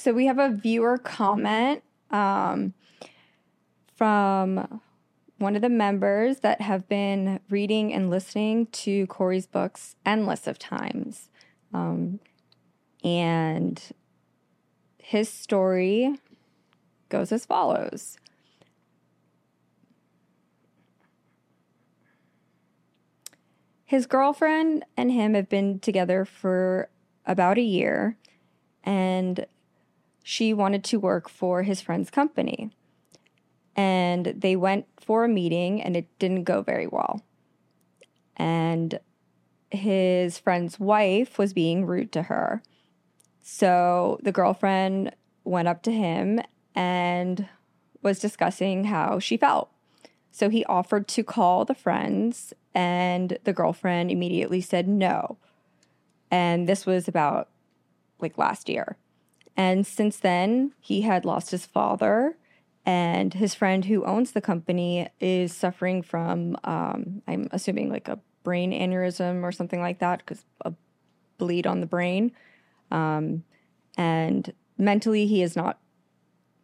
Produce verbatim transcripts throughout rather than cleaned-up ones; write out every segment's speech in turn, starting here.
So we have a viewer comment um, from one of the members that have been reading and listening to Corey's books endless of times. Um, and his story goes as follows. His girlfriend and him have been together for about a year, and she wanted to work for his friend's company. And they went for a meeting, and it didn't go very well. And his friend's wife was being rude to her. So the girlfriend went up to him and was discussing how she felt. So he offered to call the friends, and the girlfriend immediately said no. And this was about, like, last year. And since then, he had lost his father, and his friend who owns the company is suffering from, um, I'm assuming, like, a brain aneurysm or something like that, because a bleed on the brain. Um, and mentally, he is not,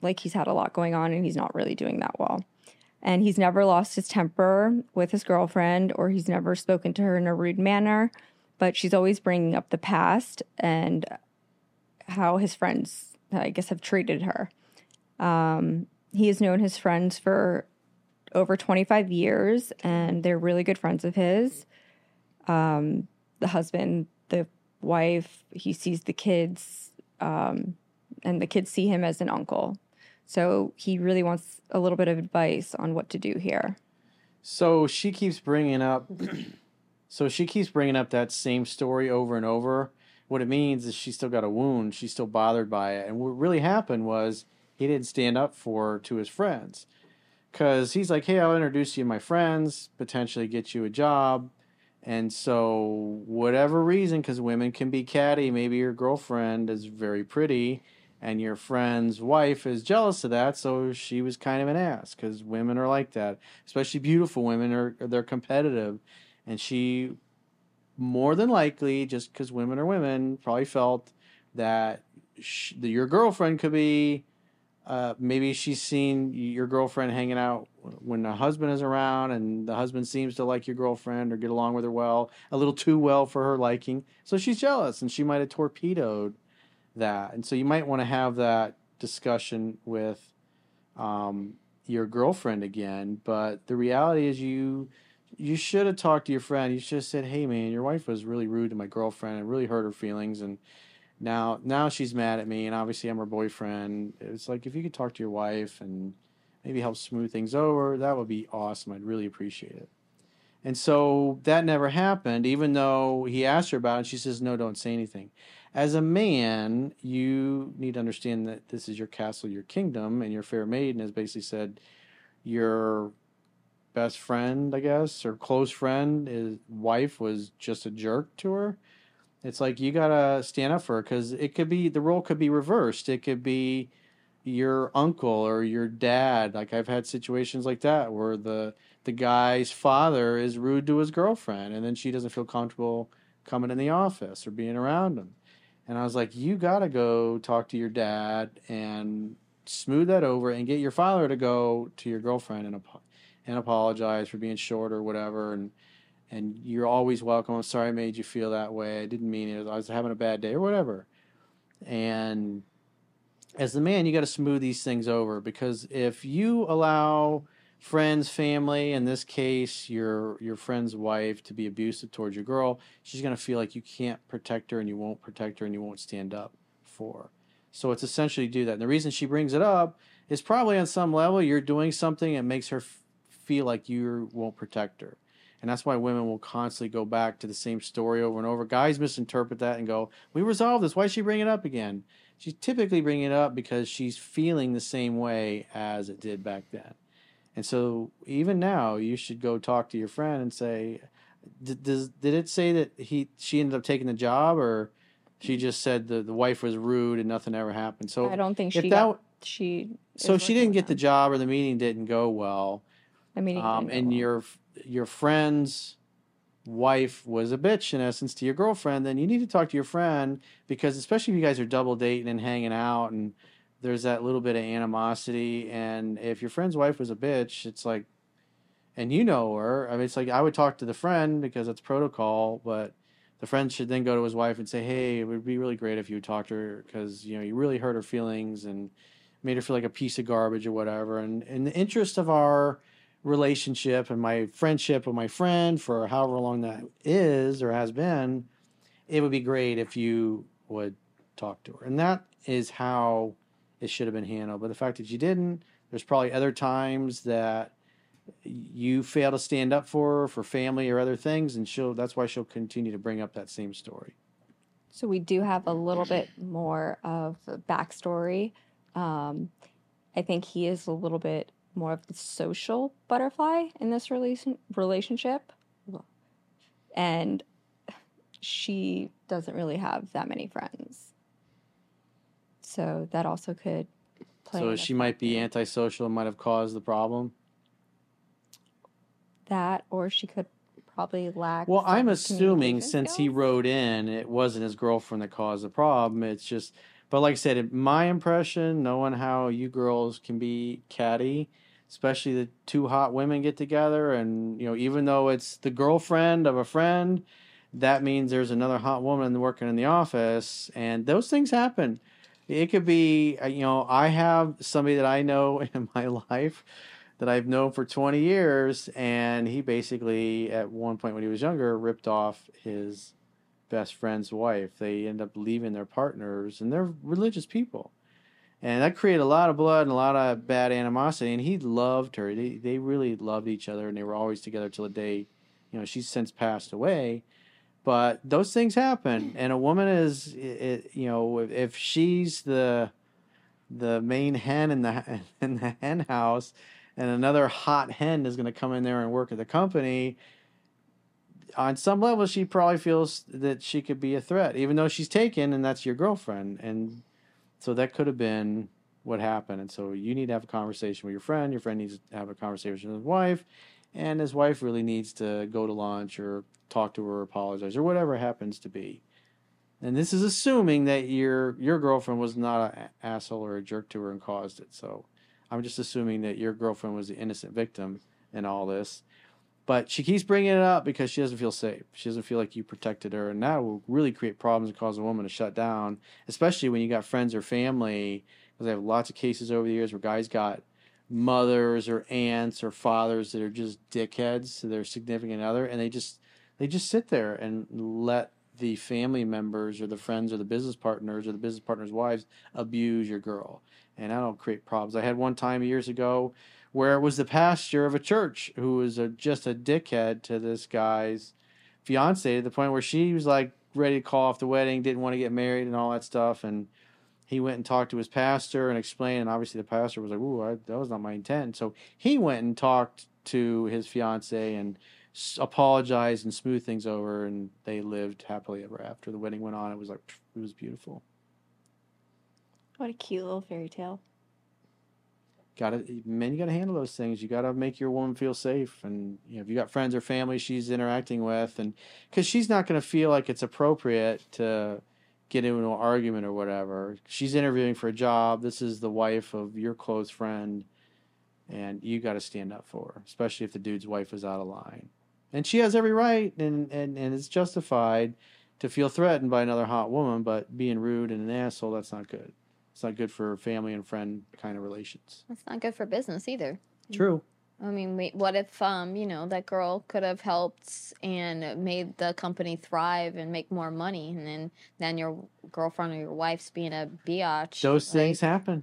like, he's had a lot going on, and he's not really doing that well. And he's never lost his temper with his girlfriend, or he's never spoken to her in a rude manner. But she's always bringing up the past and how his friends, I guess, have treated her. Um, he has known his friends for over twenty-five years, and they're really good friends of his. Um, the husband, the wife, he sees the kids, um, and the kids see him as an uncle. So he really wants a little bit of advice on what to do here. So she keeps bringing up, so she keeps bringing up that same story over and over. What it means is she's still got a wound. She's still bothered by it. And what really happened was he didn't stand up for her to his friends, because he's like, hey, I'll introduce you to my friends, potentially get you a job. And so whatever reason, because women can be catty, maybe your girlfriend is very pretty, and your friend's wife is jealous of that, so she was kind of an ass, because women are like that. Especially beautiful women, are they're competitive. And she, more than likely, just because women are women, probably felt that, she, that your girlfriend could be, uh, maybe she's seen your girlfriend hanging out when the husband is around, and the husband seems to like your girlfriend or get along with her well, a little too well for her liking. So she's jealous, and she might have torpedoed that. And so you might want to have that discussion with um, your girlfriend again. But the reality is you you should have talked to your friend. You should have said, hey, man, your wife was really rude to my girlfriend. It really hurt her feelings. And now now she's mad at me. And obviously I'm her boyfriend. It's like, if you could talk to your wife and maybe help smooth things over, that would be awesome. I'd really appreciate it. And so that never happened, even though he asked her about it. She says, no, don't say anything. As a man, you need to understand that this is your castle, your kingdom, and your fair maiden has basically said your best friend, I guess, or close friend, his wife was just a jerk to her. It's like, you got to stand up for her, because it could be, the role could be reversed. It could be your uncle or your dad. Like, I've had situations like that where the the guy's father is rude to his girlfriend, and then she doesn't feel comfortable coming in the office or being around him. And I was like, you got to go talk to your dad and smooth that over, and get your father to go to your girlfriend and and apologize for being short or whatever. And and you're always welcome. I'm sorry I made you feel that way. I didn't mean it. I was having a bad day or whatever. And as the man, you got to smooth these things over, because if you allow friends, family, in this case, your your friend's wife, to be abusive towards your girl, she's going to feel like you can't protect her, and you won't protect her, and you won't stand up for her. So it's essentially do that. And the reason she brings it up is probably on some level you're doing something that makes her f- feel like you won't protect her. And that's why women will constantly go back to the same story over and over. Guys misinterpret that and go, we resolved this. Why is she bringing it up again? She's typically bringing it up because she's feeling the same way as it did back then. And so even now, you should go talk to your friend and say, did, does, did it say that he she ended up taking the job, or she just said the, the wife was rude and nothing ever happened? So I don't think she that, got, she so if she didn't get the job, or the meeting didn't go well. The meeting um, didn't go and well. your your friends wife was a bitch, in essence, to your girlfriend, then you need to talk to your friend, because especially if you guys are double dating and hanging out and there's that little bit of animosity, and if your friend's wife was a bitch, it's like, and you know her, I mean, it's like, I would talk to the friend because it's protocol, but the friend should then go to his wife and say, hey, it would be really great if you would talk to her, because, you know, you really hurt her feelings and made her feel like a piece of garbage or whatever. And in the interest of our relationship and my friendship with my friend for however long that is or has been, it would be great if you would talk to her. And that is how it should have been handled. But the fact that you didn't, there's probably other times that you fail to stand up for her, for family or other things, and she'll, that's why she'll continue to bring up that same story. So we do have a little bit more of a backstory. Um, I think he is a little bit more of the social butterfly in this relation relationship, and she doesn't really have that many friends, so that also could play. So she might be antisocial and might have caused the problem. That, or she could probably lack. Well, I'm assuming since skills. He wrote in, it wasn't his girlfriend that caused the problem. It's just, but like I said, my impression, knowing how you girls can be catty, especially the two hot women get together, and, you know, even though it's the girlfriend of a friend, that means there's another hot woman working in the office, and those things happen. It could be, you know, I have somebody that I know in my life that I've known for twenty years, and he basically, at one point when he was younger, ripped off his best friend's wife. They end up leaving their partners, and they're religious people. And that created a lot of blood and a lot of bad animosity, and he loved her. They, they really loved each other, and they were always together till the day, you know, she's since passed away. But those things happen, and a woman is, it, you know, if she's the the main hen in the, in the hen house, and another hot hen is going to come in there and work at the company, on some level, she probably feels that she could be a threat, even though she's taken and that's your girlfriend. And so that could have been what happened. And so you need to have a conversation with your friend. Your friend needs to have a conversation with his wife. And his wife really needs to go to lunch or talk to her or apologize or whatever happens to be. And this is assuming that your your girlfriend was not an asshole or a jerk to her and caused it. So I'm just assuming that your girlfriend was the innocent victim in all this. But she keeps bringing it up because she doesn't feel safe. She doesn't feel like you protected her. And that will really create problems and cause a woman to shut down, especially when you got friends or family. Because I have lots of cases over the years where guys got mothers or aunts or fathers that are just dickheads to their significant other. And they just they just sit there and let the family members or the friends or the business partners or the business partners' wives abuse your girl. And that'll create problems. I had one time years ago where it was the pastor of a church who was a, just a dickhead to this guy's fiance, to the point where she was like ready to call off the wedding, didn't want to get married and all that stuff. And he went and talked to his pastor and explained. And obviously the pastor was like, ooh, I, that was not my intent. So he went and talked to his fiance and apologized and smoothed things over. And they lived happily ever after. The wedding went on. It was like, it was beautiful. What a cute little fairy tale. Got to, men, you got to handle those things. You got to make your woman feel safe. And, you know, if you got friends or family she's interacting with, and because she's not going to feel like it's appropriate to get into an argument or whatever. She's interviewing for a job. This is the wife of your close friend, and you got to stand up for her, especially if the dude's wife is out of line. And she has every right, and, and, and it's justified to feel threatened by another hot woman, but being rude and an asshole, that's not good. It's not good for family and friend kind of relations. It's not good for business either. True. I mean, what if, um, you know, that girl could have helped and made the company thrive and make more money, and then, then your girlfriend or your wife's being a biatch. Those like, things happen.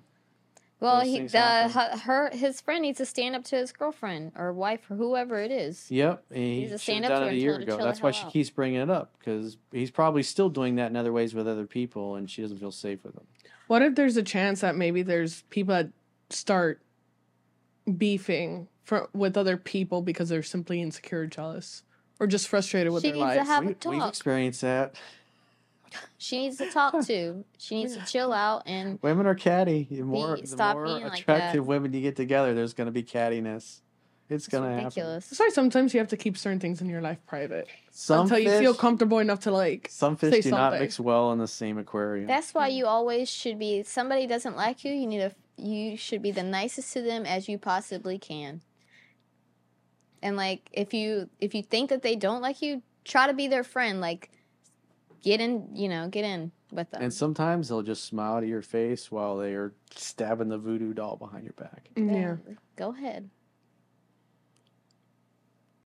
Well, Those he, things the, happen. her, his friend needs to stand up to his girlfriend or wife or whoever it is. Yep. He needs to stand up to her a year ago. That's why she keeps bringing it up, because he's probably still doing that in other ways with other people, and she doesn't feel safe with them. What if there's a chance that maybe there's people that start beefing for, with other people because they're simply insecure, jealous, or just frustrated with she their lives? She needs to have we, a talk. We've experienced that. She needs to talk to. She needs to chill out. And women are catty. The more, be, the more attractive like women you get together, there's going to be cattiness. It's going to happen. Ridiculous. It's like sometimes you have to keep certain things in your life private some until fish, you feel comfortable enough to like Some fish say do something. Not mix well in the same aquarium. That's why you always should be, if somebody doesn't like you, you need to, you should be the nicest to them as you possibly can. And like if you if you think that they don't like you, try to be their friend. Like get in, you know, get in with them. And sometimes they'll just smile to your face while they are stabbing the voodoo doll behind your back. Yeah. Yeah. Go ahead.